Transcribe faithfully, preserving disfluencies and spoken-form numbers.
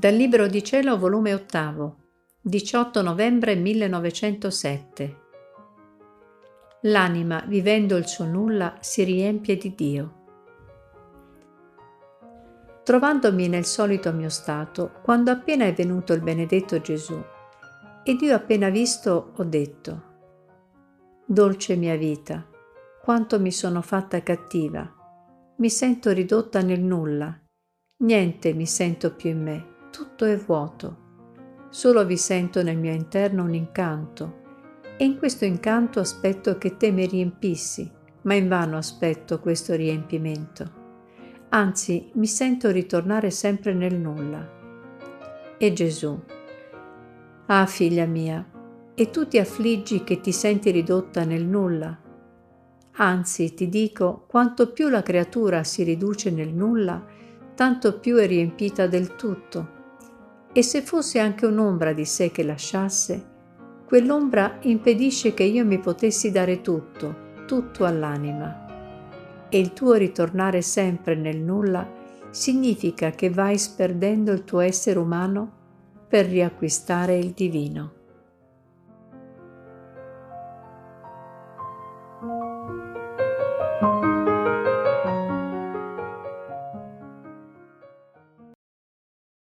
Dal libro di cielo, volume ottavo, diciotto novembre millenovecentosette. L'anima, vivendo il suo nulla, si riempie di Dio. Trovandomi nel solito mio stato, quando appena è venuto il benedetto Gesù, ed io appena visto, ho detto: «Dolce mia vita, quanto mi sono fatta cattiva, mi sento ridotta nel nulla, niente mi sento più in me, tutto è vuoto. Solo vi sento nel mio interno un incanto, e in questo incanto aspetto che te mi riempissi, ma invano aspetto questo riempimento. Anzi, mi sento ritornare sempre nel nulla». E Gesù: «Ah, figlia mia, e tu ti affliggi che ti senti ridotta nel nulla? Anzi, ti dico, quanto più la creatura si riduce nel nulla, tanto più è riempita del tutto. E se fosse anche un'ombra di sé che lasciasse, quell'ombra impedisce che io mi potessi dare tutto, tutto all'anima. E il tuo ritornare sempre nel nulla significa che vai sperdendo il tuo essere umano per riacquistare il divino».